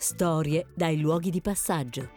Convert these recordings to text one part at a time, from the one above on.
Storie dai luoghi di passaggio.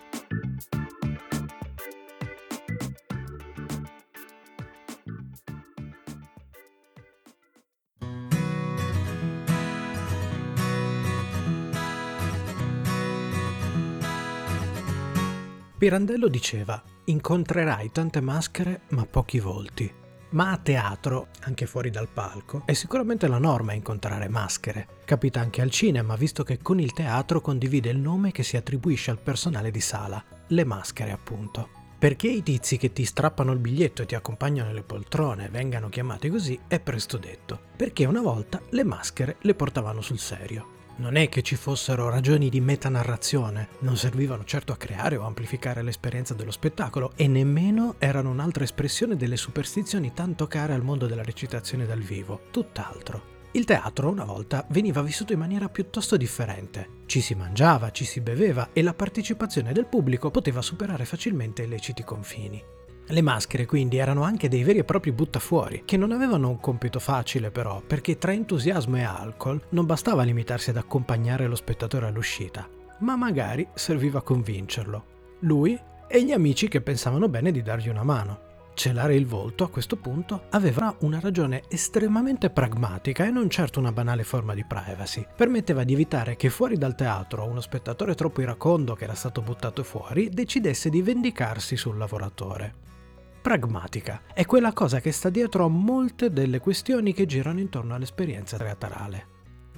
Pirandello diceva: incontrerai tante maschere ma pochi volti. Ma a teatro, anche fuori dal palco, è sicuramente la norma incontrare maschere. Capita anche al cinema, visto che con il teatro condivide il nome che si attribuisce al personale di sala, le maschere appunto. Perché i tizi che ti strappano il biglietto e ti accompagnano alle poltrone vengano chiamati così è presto detto, perché una volta le maschere le portavano sul serio. Non è che ci fossero ragioni di metanarrazione, non servivano certo a creare o amplificare l'esperienza dello spettacolo e nemmeno erano un'altra espressione delle superstizioni tanto care al mondo della recitazione dal vivo, tutt'altro. Il teatro una volta veniva vissuto in maniera piuttosto differente. Ci si mangiava, ci si beveva e la partecipazione del pubblico poteva superare facilmente i leciti confini. Le maschere quindi erano anche dei veri e propri buttafuori, che non avevano un compito facile però, perché tra entusiasmo e alcol non bastava limitarsi ad accompagnare lo spettatore all'uscita, ma magari serviva a convincerlo, lui e gli amici che pensavano bene di dargli una mano. Celare il volto a questo punto aveva una ragione estremamente pragmatica e non certo una banale forma di privacy. Permetteva di evitare che fuori dal teatro uno spettatore troppo iracondo che era stato buttato fuori decidesse di vendicarsi sul lavoratore. Pragmatica è quella cosa che sta dietro a molte delle questioni che girano intorno all'esperienza teatrale.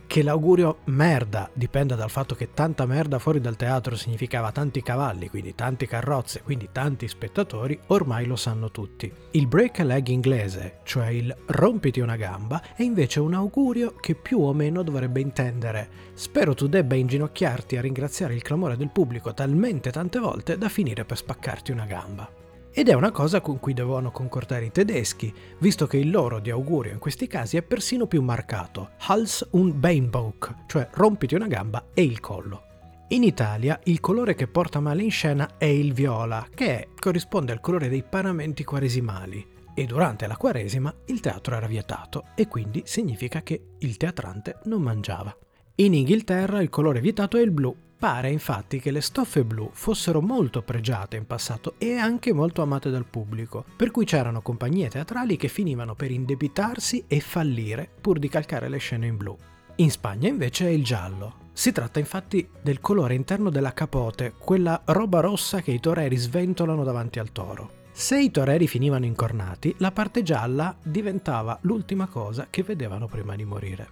Che l'augurio merda dipenda dal fatto che tanta merda fuori dal teatro significava tanti cavalli, quindi tante carrozze, quindi tanti spettatori, ormai lo sanno tutti. Il break a leg inglese, cioè il rompiti una gamba, è invece un augurio che più o meno dovrebbe intendere: spero tu debba inginocchiarti a ringraziare il clamore del pubblico talmente tante volte da finire per spaccarti una gamba. Ed è una cosa con cui devono concordare i tedeschi, visto che il loro di augurio in questi casi è persino più marcato, Hals und Beinbruch, cioè rompiti una gamba e il collo. In Italia il colore che porta male in scena è il viola, che corrisponde al colore dei paramenti quaresimali, e durante la quaresima il teatro era vietato, e quindi significa che il teatrante non mangiava. In Inghilterra il colore vietato è il blu. Pare infatti che le stoffe blu fossero molto pregiate in passato e anche molto amate dal pubblico, per cui c'erano compagnie teatrali che finivano per indebitarsi e fallire pur di calcare le scene in blu. In Spagna invece è il giallo. Si tratta infatti del colore interno della capote, quella roba rossa che i toreri sventolano davanti al toro. Se i toreri finivano incornati, la parte gialla diventava l'ultima cosa che vedevano prima di morire.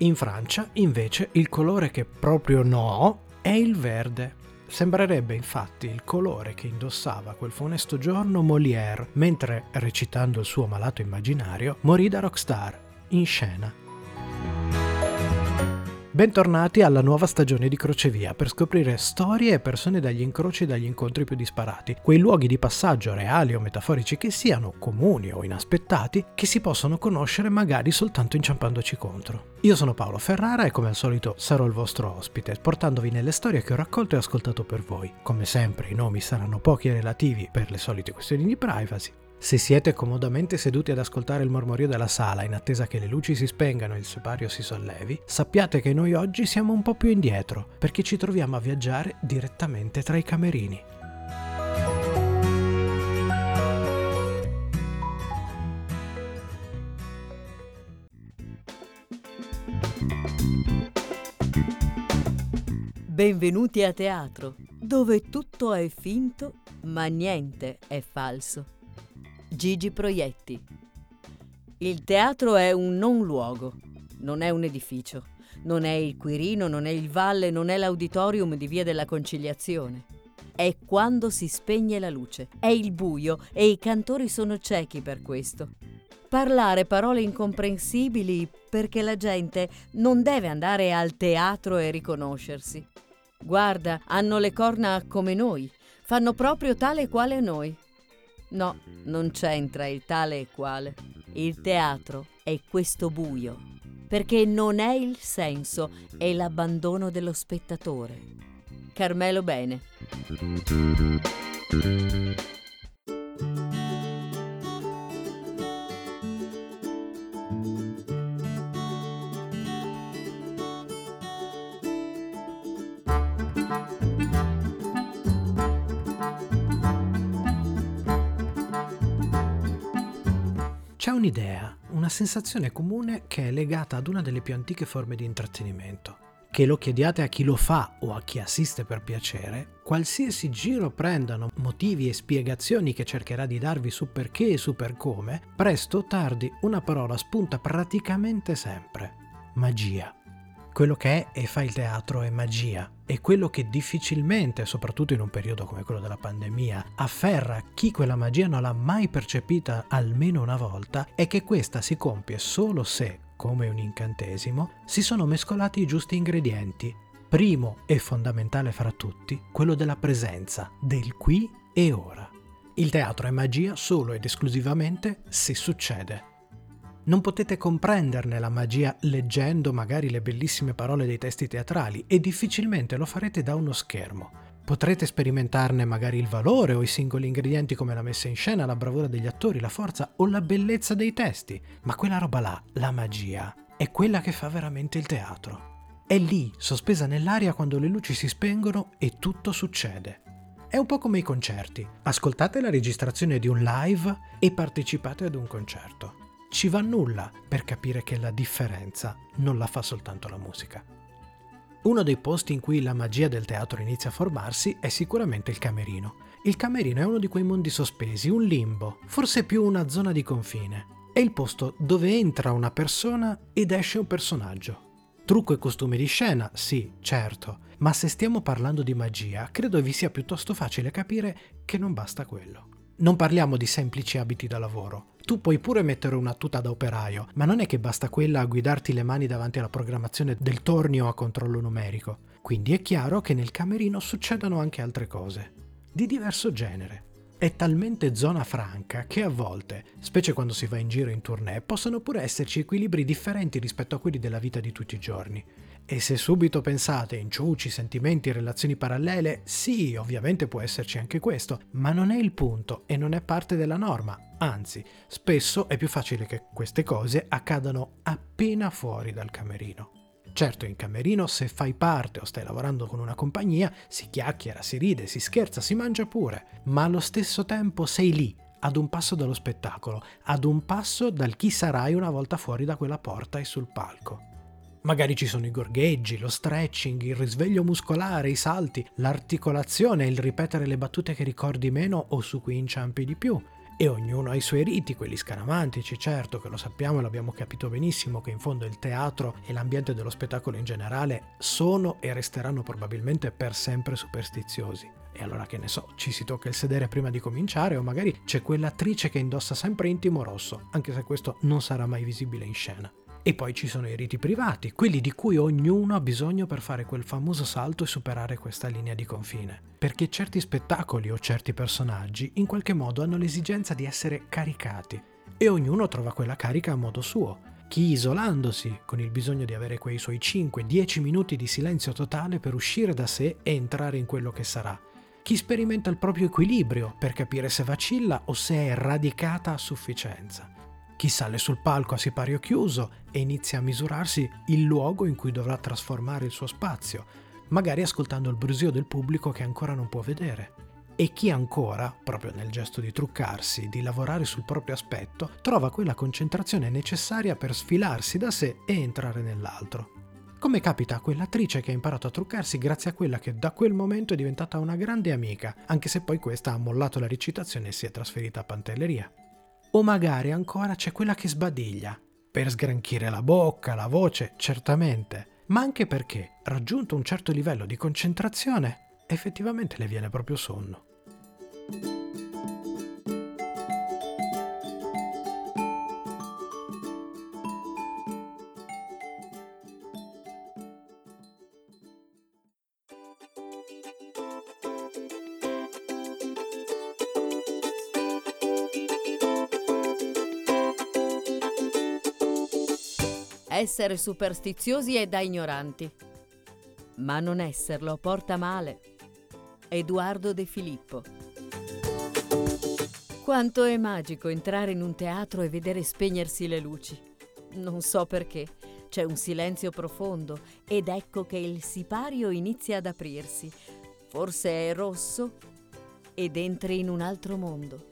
In Francia invece il colore che proprio no è il verde. Sembrerebbe infatti il colore che indossava quel funesto giorno Molière, mentre, recitando il suo malato immaginario, morì da rockstar, in scena. Bentornati alla nuova stagione di Crocevia per scoprire storie e persone dagli incroci e dagli incontri più disparati, quei luoghi di passaggio reali o metaforici che siano, comuni o inaspettati, che si possono conoscere magari soltanto inciampandoci contro. Io sono Paolo Ferrara e come al solito sarò il vostro ospite, portandovi nelle storie che ho raccolto e ascoltato per voi. Come sempre i nomi saranno pochi e relativi per le solite questioni di privacy. Se siete comodamente seduti ad ascoltare il mormorio della sala in attesa che le luci si spengano e il sipario si sollevi, sappiate che noi oggi siamo un po' più indietro, perché ci troviamo a viaggiare direttamente tra i camerini. Benvenuti a teatro, dove tutto è finto, ma niente è falso. Gigi Proietti. Il teatro è un non luogo, non è un edificio, non è il Quirino, non è il Valle, non è l'auditorium di Via della Conciliazione. È quando si spegne la luce, è il buio e i cantori sono ciechi per questo. Parlare parole incomprensibili perché la gente non deve andare al teatro e riconoscersi. Guarda, hanno le corna come noi, fanno proprio tale e quale noi. No, non c'entra il tale e quale. Il teatro è questo buio, perché non è il senso, è l'abbandono dello spettatore. Carmelo Bene. C'è un'idea, una sensazione comune che è legata ad una delle più antiche forme di intrattenimento. Che lo chiediate a chi lo fa o a chi assiste per piacere, qualsiasi giro prendano motivi e spiegazioni che cercherà di darvi su perché e su per come, presto o tardi una parola spunta praticamente sempre. Magia. Quello che è e fa il teatro è magia. E quello che difficilmente, soprattutto in un periodo come quello della pandemia, afferra chi quella magia non l'ha mai percepita almeno una volta, è che questa si compie solo se, come un incantesimo, si sono mescolati i giusti ingredienti. Primo e fondamentale fra tutti, quello della presenza, del qui e ora. Il teatro è magia solo ed esclusivamente se succede. Non potete comprenderne la magia leggendo magari le bellissime parole dei testi teatrali e difficilmente lo farete da uno schermo. Potrete sperimentarne magari il valore o i singoli ingredienti come la messa in scena, la bravura degli attori, la forza o la bellezza dei testi, ma quella roba là, la magia, è quella che fa veramente il teatro. È lì, sospesa nell'aria quando le luci si spengono e tutto succede. È un po' come i concerti. Ascoltate la registrazione di un live e partecipate ad un concerto. Ci va nulla per capire che la differenza non la fa soltanto la musica. Uno dei posti in cui la magia del teatro inizia a formarsi è sicuramente il camerino. Il camerino è uno di quei mondi sospesi, un limbo, forse più una zona di confine. È il posto dove entra una persona ed esce un personaggio. Trucco e costume di scena, sì, certo, ma se stiamo parlando di magia, credo vi sia piuttosto facile capire che non basta quello. Non parliamo di semplici abiti da lavoro. Tu puoi pure mettere una tuta da operaio, ma non è che basta quella a guidarti le mani davanti alla programmazione del tornio a controllo numerico. Quindi è chiaro che nel camerino succedono anche altre cose, di diverso genere. È talmente zona franca che a volte, specie quando si va in giro in tournée, possono pure esserci equilibri differenti rispetto a quelli della vita di tutti i giorni. E se subito pensate inciuci, sentimenti, relazioni parallele, sì, ovviamente può esserci anche questo, ma non è il punto e non è parte della norma. Anzi, spesso è più facile che queste cose accadano appena fuori dal camerino. Certo, in camerino, se fai parte o stai lavorando con una compagnia, si chiacchiera, si ride, si scherza, si mangia pure, ma allo stesso tempo sei lì, ad un passo dallo spettacolo, ad un passo dal chi sarai una volta fuori da quella porta e sul palco. Magari ci sono i gorgheggi, lo stretching, il risveglio muscolare, i salti, l'articolazione, il ripetere le battute che ricordi meno o su cui inciampi di più. E ognuno ha i suoi riti, quelli scaramantici, certo che lo sappiamo e l'abbiamo capito benissimo che in fondo il teatro e l'ambiente dello spettacolo in generale sono e resteranno probabilmente per sempre superstiziosi. E allora che ne so, ci si tocca il sedere prima di cominciare o magari c'è quell'attrice che indossa sempre intimo rosso, anche se questo non sarà mai visibile in scena. E poi ci sono i riti privati, quelli di cui ognuno ha bisogno per fare quel famoso salto e superare questa linea di confine. Perché certi spettacoli o certi personaggi in qualche modo hanno l'esigenza di essere caricati e ognuno trova quella carica a modo suo. Chi isolandosi, con il bisogno di avere quei suoi 5-10 minuti di silenzio totale per uscire da sé e entrare in quello che sarà. Chi sperimenta il proprio equilibrio per capire se vacilla o se è radicata a sufficienza. Chi sale sul palco a sipario chiuso e inizia a misurarsi il luogo in cui dovrà trasformare il suo spazio, magari ascoltando il brusio del pubblico che ancora non può vedere. E chi ancora, proprio nel gesto di truccarsi, di lavorare sul proprio aspetto, trova quella concentrazione necessaria per sfilarsi da sé e entrare nell'altro. Come capita a quell'attrice che ha imparato a truccarsi grazie a quella che da quel momento è diventata una grande amica, anche se poi questa ha mollato la recitazione e si è trasferita a Pantelleria. O magari ancora c'è quella che sbadiglia, per sgranchire la bocca, la voce, certamente, ma anche perché, raggiunto un certo livello di concentrazione, effettivamente le viene proprio sonno. essere superstiziosi è da ignoranti, ma non esserlo porta male. Eduardo De Filippo. Quanto è magico entrare in un teatro e vedere spegnersi le luci. Non so perché, c'è un silenzio profondo ed ecco che il sipario inizia ad aprirsi. Forse è rosso ed entri in un altro mondo.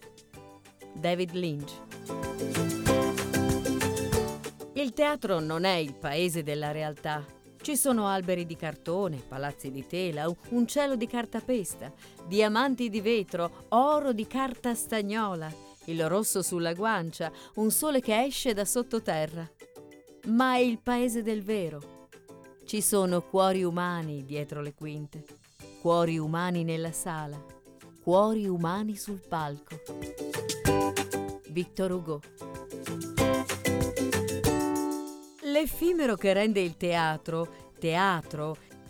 David Lynch. Il teatro non è il paese della realtà. Ci sono alberi di cartone, palazzi di tela, un cielo di cartapesta, diamanti di vetro, oro di carta stagnola, il rosso sulla guancia, un sole che esce da sottoterra. Ma è il paese del vero. Ci sono cuori umani dietro le quinte, cuori umani nella sala, cuori umani sul palco. Victor Hugo. L'effimero che rende il teatro,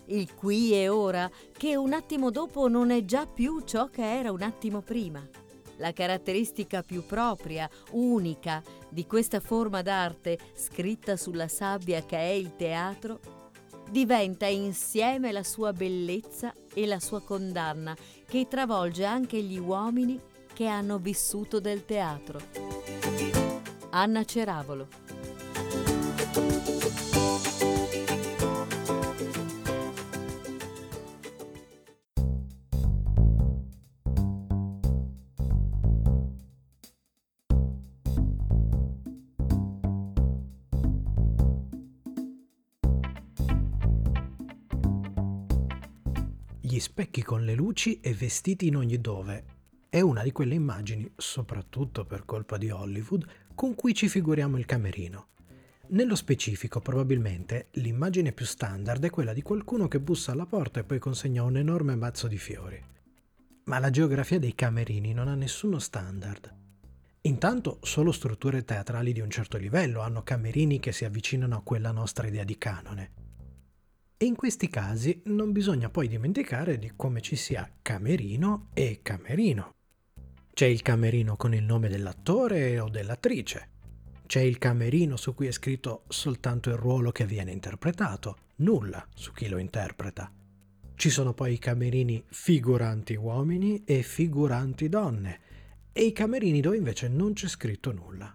il qui e ora, che un attimo dopo non è già più ciò che era un attimo prima. La caratteristica più propria, unica, di questa forma d'arte, scritta sulla sabbia che è il teatro, diventa insieme la sua bellezza e la sua condanna, che travolge anche gli uomini che hanno vissuto del teatro. Anna Ceravolo. Gli specchi con le luci e vestiti in ogni dove è una di quelle immagini, soprattutto per colpa di Hollywood, con cui ci figuriamo il camerino. Nello specifico, probabilmente, l'immagine più standard è quella di qualcuno che bussa alla porta e poi consegna un enorme mazzo di fiori. Ma la geografia dei camerini non ha nessuno standard. Intanto, solo strutture teatrali di un certo livello hanno camerini che si avvicinano a quella nostra idea di canone. E in questi casi non bisogna poi dimenticare di come ci sia camerino e camerino. C'è il camerino con il nome dell'attore o dell'attrice. C'è il camerino su cui è scritto soltanto il ruolo che viene interpretato, nulla su chi lo interpreta. Ci sono poi i camerini figuranti uomini e figuranti donne, e i camerini dove invece non c'è scritto nulla.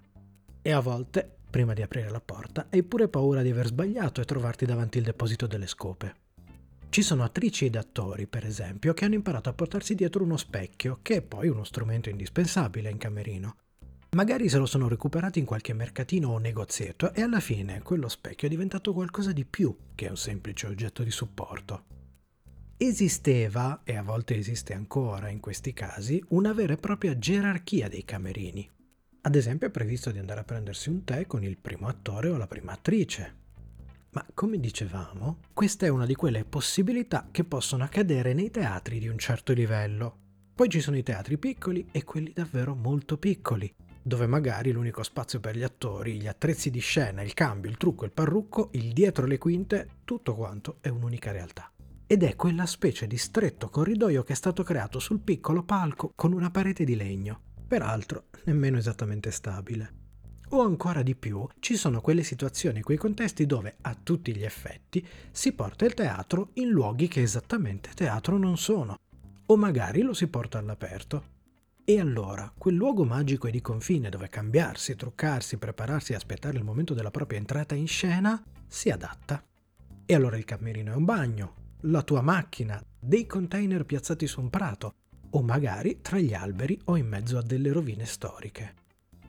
E a volte, prima di aprire la porta, hai pure paura di aver sbagliato e trovarti davanti il deposito delle scope. Ci sono attrici ed attori, per esempio, che hanno imparato a portarsi dietro uno specchio, che è poi uno strumento indispensabile in camerino. Magari se lo sono recuperati in qualche mercatino o negozietto e alla fine quello specchio è diventato qualcosa di più che un semplice oggetto di supporto. Esisteva, e a volte esiste ancora in questi casi, una vera e propria gerarchia dei camerini. Ad esempio è previsto di andare a prendersi un tè con il primo attore o la prima attrice. Ma come dicevamo, questa è una di quelle possibilità che possono accadere nei teatri di un certo livello. Poi ci sono i teatri piccoli e quelli davvero molto piccoli, dove magari l'unico spazio per gli attori, gli attrezzi di scena, il cambio, il trucco, il parrucco, il dietro le quinte, tutto quanto è un'unica realtà. Ed è quella specie di stretto corridoio che è stato creato sul piccolo palco con una parete di legno, peraltro nemmeno esattamente stabile. O ancora di più, ci sono quelle situazioni, quei contesti dove, a tutti gli effetti, si porta il teatro in luoghi che esattamente teatro non sono, o magari lo si porta all'aperto. E allora, quel luogo magico e di confine dove cambiarsi, truccarsi, prepararsi e aspettare il momento della propria entrata in scena, si adatta. E allora il camerino è un bagno, la tua macchina, dei container piazzati su un prato, o magari tra gli alberi o in mezzo a delle rovine storiche.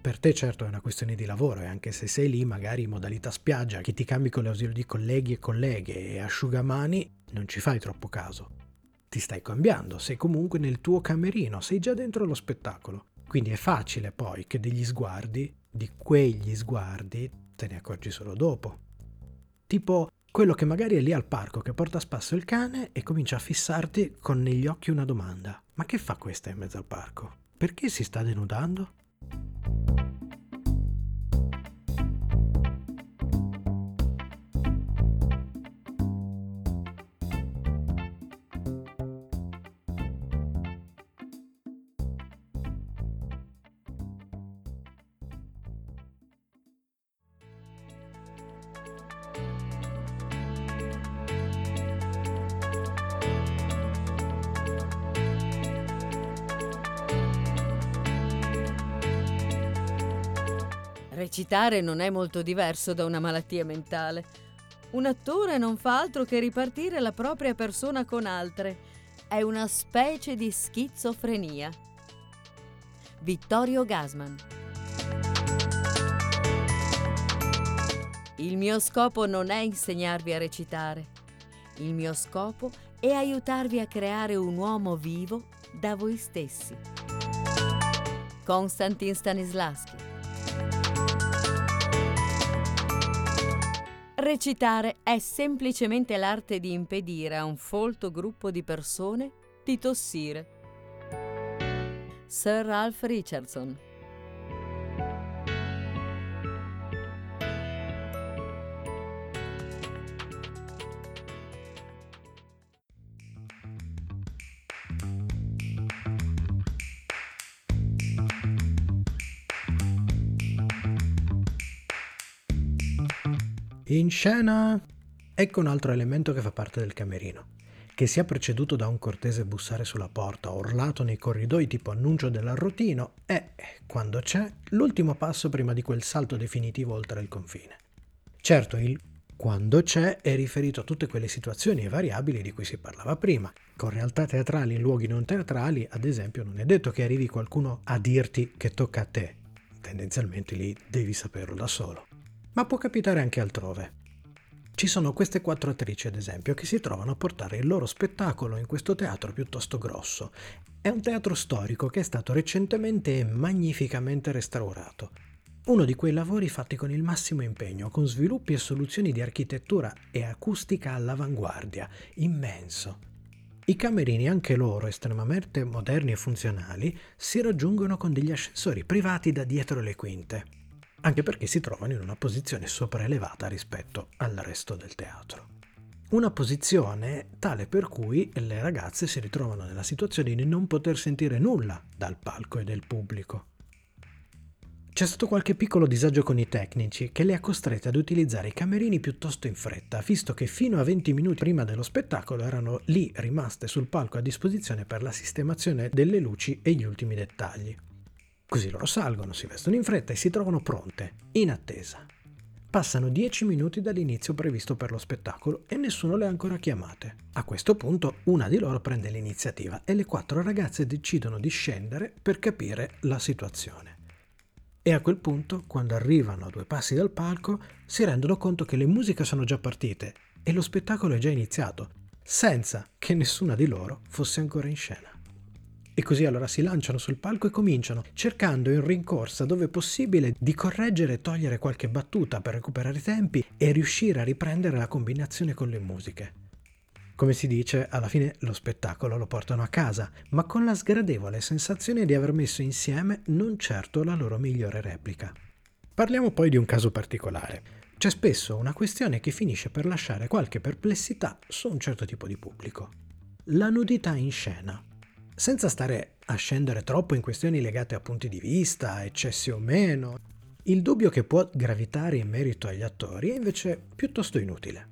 Per te certo è una questione di lavoro e anche se sei lì magari in modalità spiaggia, che ti cambi con l'ausilio di colleghi e colleghe e asciugamani, non ci fai troppo caso. Ti stai cambiando, sei comunque nel tuo camerino, sei già dentro lo spettacolo. Quindi è facile poi che di quegli sguardi, te ne accorgi solo dopo. Tipo quello che magari è lì al parco che porta a spasso il cane e comincia a fissarti con negli occhi una domanda. Ma che fa questa in mezzo al parco? Perché si sta denudando? Recitare non è molto diverso da una malattia mentale. Un attore non fa altro che ripartire la propria persona con altre. È una specie di schizofrenia. Vittorio Gasman. Il mio scopo non è insegnarvi a recitare. Il mio scopo è aiutarvi a creare un uomo vivo da voi stessi. Konstantin Stanislavski. Recitare è semplicemente l'arte di impedire a un folto gruppo di persone di tossire. Sir Ralph Richardson. In scena, ecco un altro elemento che fa parte del camerino, che sia preceduto da un cortese bussare sulla porta, urlato nei corridoi tipo annuncio dell'arrotino, è, quando c'è, l'ultimo passo prima di quel salto definitivo oltre il confine. Certo, il quando c'è è riferito a tutte quelle situazioni e variabili di cui si parlava prima. Con realtà teatrali in luoghi non teatrali, ad esempio, non è detto che arrivi qualcuno a dirti che tocca a te. Tendenzialmente lì devi saperlo da solo. Ma può capitare anche altrove. Ci sono queste 4 attrici, ad esempio, che si trovano a portare il loro spettacolo in questo teatro piuttosto grosso. È un teatro storico che è stato recentemente e magnificamente restaurato. Uno di quei lavori fatti con il massimo impegno, con sviluppi e soluzioni di architettura e acustica all'avanguardia, immenso. I camerini, anche loro estremamente moderni e funzionali, si raggiungono con degli ascensori privati da dietro le quinte. Anche perché si trovano in una posizione sopraelevata rispetto al resto del teatro. Una posizione tale per cui le ragazze si ritrovano nella situazione di non poter sentire nulla dal palco e del pubblico. C'è stato qualche piccolo disagio con i tecnici che le ha costrette ad utilizzare i camerini piuttosto in fretta, visto che fino a 20 minuti prima dello spettacolo erano lì rimaste sul palco a disposizione per la sistemazione delle luci e gli ultimi dettagli. Così loro salgono, si vestono in fretta e si trovano pronte, in attesa. Passano 10 minuti dall'inizio previsto per lo spettacolo e nessuno le ha ancora chiamate. A questo punto una di loro prende l'iniziativa e le 4 ragazze decidono di scendere per capire la situazione. E a quel punto, quando arrivano a 2 passi dal palco, si rendono conto che le musiche sono già partite e lo spettacolo è già iniziato, senza che nessuna di loro fosse ancora in scena. E così allora si lanciano sul palco e cominciano, cercando in rincorsa dove possibile di correggere e togliere qualche battuta per recuperare i tempi e riuscire a riprendere la combinazione con le musiche. Come si dice, alla fine lo spettacolo lo portano a casa, ma con la sgradevole sensazione di aver messo insieme non certo la loro migliore replica. Parliamo poi di un caso particolare. C'è spesso una questione che finisce per lasciare qualche perplessità su un certo tipo di pubblico. La nudità in scena. Senza stare a scendere troppo in questioni legate a punti di vista, eccessi o meno, il dubbio che può gravitare in merito agli attori è invece piuttosto inutile.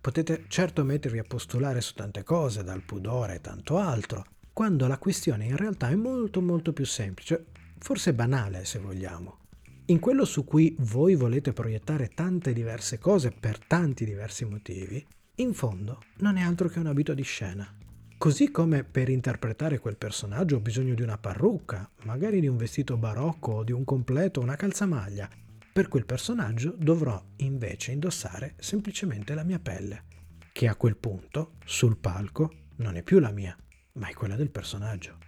Potete certo mettervi a postulare su tante cose, dal pudore e tanto altro, quando la questione in realtà è molto più semplice, forse banale se vogliamo. In quello su cui voi volete proiettare tante diverse cose per tanti diversi motivi, in fondo non è altro che un abito di scena. Così come per interpretare quel personaggio ho bisogno di una parrucca, magari di un vestito barocco o di un completo o una calzamaglia, per quel personaggio dovrò invece indossare semplicemente la mia pelle, che a quel punto, sul palco, non è più la mia, ma è quella del personaggio.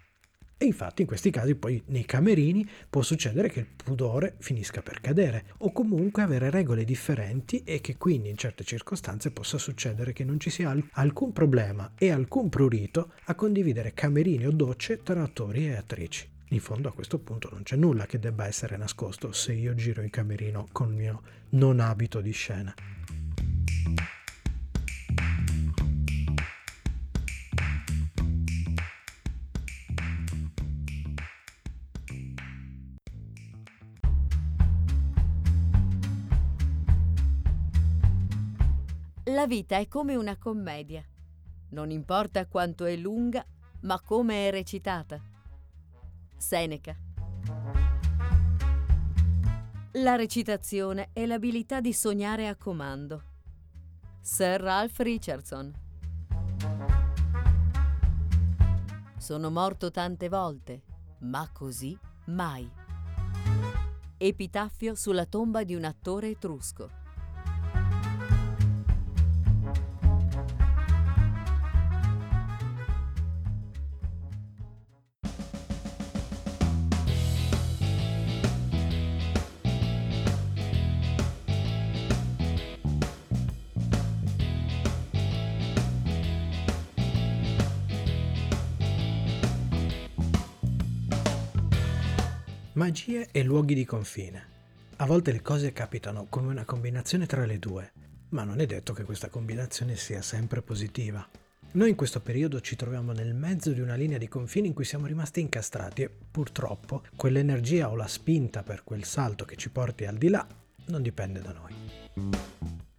E infatti in questi casi poi nei camerini può succedere che il pudore finisca per cadere, o comunque avere regole differenti e che quindi in certe circostanze possa succedere che non ci sia alcun problema e alcun prurito a condividere camerini o docce tra attori e attrici. In fondo a questo punto non c'è nulla che debba essere nascosto se io giro in camerino con il mio non abito di scena. La vita è come una commedia. Non importa quanto è lunga, ma come è recitata. Seneca. La recitazione è l'abilità di sognare a comando. Sir Ralph Richardson. Sono morto tante volte, ma così mai. Epitaffio sulla tomba di un attore etrusco. Magie e luoghi di confine. A volte le cose capitano come una combinazione tra le due, ma non è detto che questa combinazione sia sempre positiva. Noi in questo periodo ci troviamo nel mezzo di una linea di confine in cui siamo rimasti incastrati e purtroppo quell'energia o la spinta per quel salto che ci porti al di là non dipende da noi.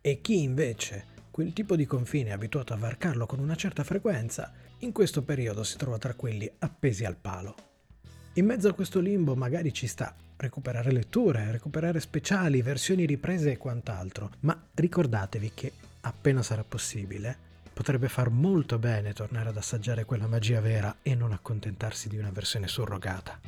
E chi invece quel tipo di confine è abituato a varcarlo con una certa frequenza, in questo periodo si trova tra quelli appesi al palo. In mezzo a questo limbo magari ci sta recuperare letture, recuperare speciali, versioni riprese e quant'altro, ma ricordatevi che, appena sarà possibile, potrebbe far molto bene tornare ad assaggiare quella magia vera e non accontentarsi di una versione surrogata.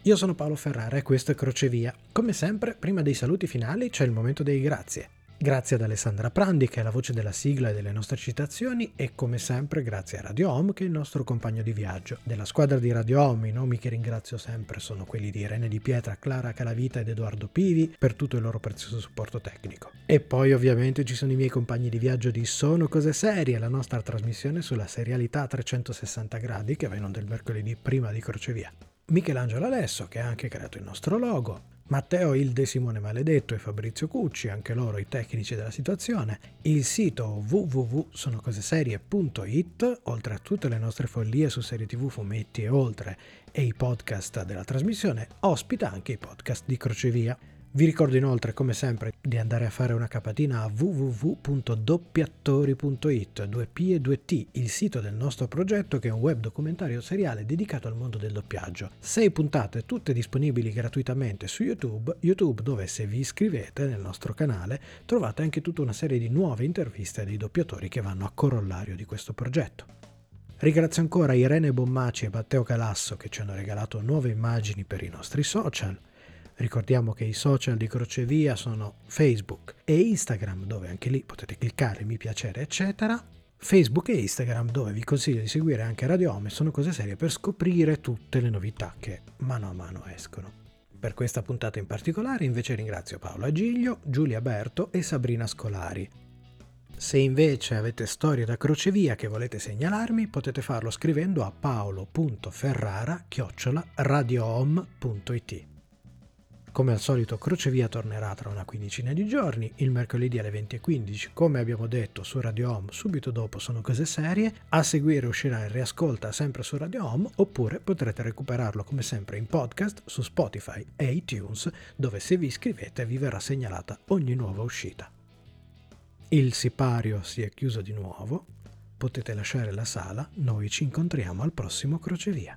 Io sono Paolo Ferrara e questo è Crocevia. Come sempre, prima dei saluti finali c'è il momento dei grazie. Grazie ad Alessandra Prandi, che è la voce della sigla e delle nostre citazioni, e come sempre grazie a Radio Home, che è il nostro compagno di viaggio. Della squadra di Radio Home i nomi che ringrazio sempre sono quelli di Irene Di Pietra, Clara Calavita ed Edoardo Pivi per tutto il loro prezioso supporto tecnico. E poi ovviamente ci sono i miei compagni di viaggio di Sono Cose Serie, la nostra trasmissione sulla serialità a 360 gradi che va in onda il mercoledì prima di Crocevia. Michelangelo Alessio, che ha anche creato il nostro logo. Matteo De Simone Maledetto e Fabrizio Cucci, anche loro i tecnici della situazione, il sito www.sonocoseserie.it, oltre a tutte le nostre follie su serie tv, fumetti e oltre, e i podcast della trasmissione, ospita anche i podcast di Crocevia. Vi ricordo inoltre, come sempre, di andare a fare una capatina a www.doppiattori.it, 2P e 2T, il sito del nostro progetto che è un web documentario seriale dedicato al mondo del doppiaggio. 6 puntate, tutte disponibili gratuitamente su YouTube, dove se vi iscrivete nel nostro canale trovate anche tutta una serie di nuove interviste dei doppiatori che vanno a corollario di questo progetto. Ringrazio ancora Irene Bommaci e Matteo Calasso che ci hanno regalato nuove immagini per i nostri social. Ricordiamo che i social di Crocevia sono Facebook e Instagram, dove anche lì potete cliccare mi piacere eccetera. Facebook e Instagram, dove vi consiglio di seguire anche Radio Home e Sono Cose Serie per scoprire tutte le novità che mano a mano escono. Per questa puntata in particolare invece ringrazio Paolo Agiglio, Giulia Berto e Sabrina Scolari. Se invece avete storie da Crocevia che volete segnalarmi, potete farlo scrivendo a paolo.ferrara@radiohome.it. Come al solito Crocevia tornerà tra una quindicina di giorni, il mercoledì alle 20:15, come abbiamo detto su Radio Home, subito dopo Sono Cose Serie. A seguire uscirà il riascolta sempre su Radio Home, oppure potrete recuperarlo come sempre in podcast su Spotify e iTunes, dove se vi iscrivete vi verrà segnalata ogni nuova uscita. Il sipario si è chiuso di nuovo, potete lasciare la sala, noi ci incontriamo al prossimo Crocevia.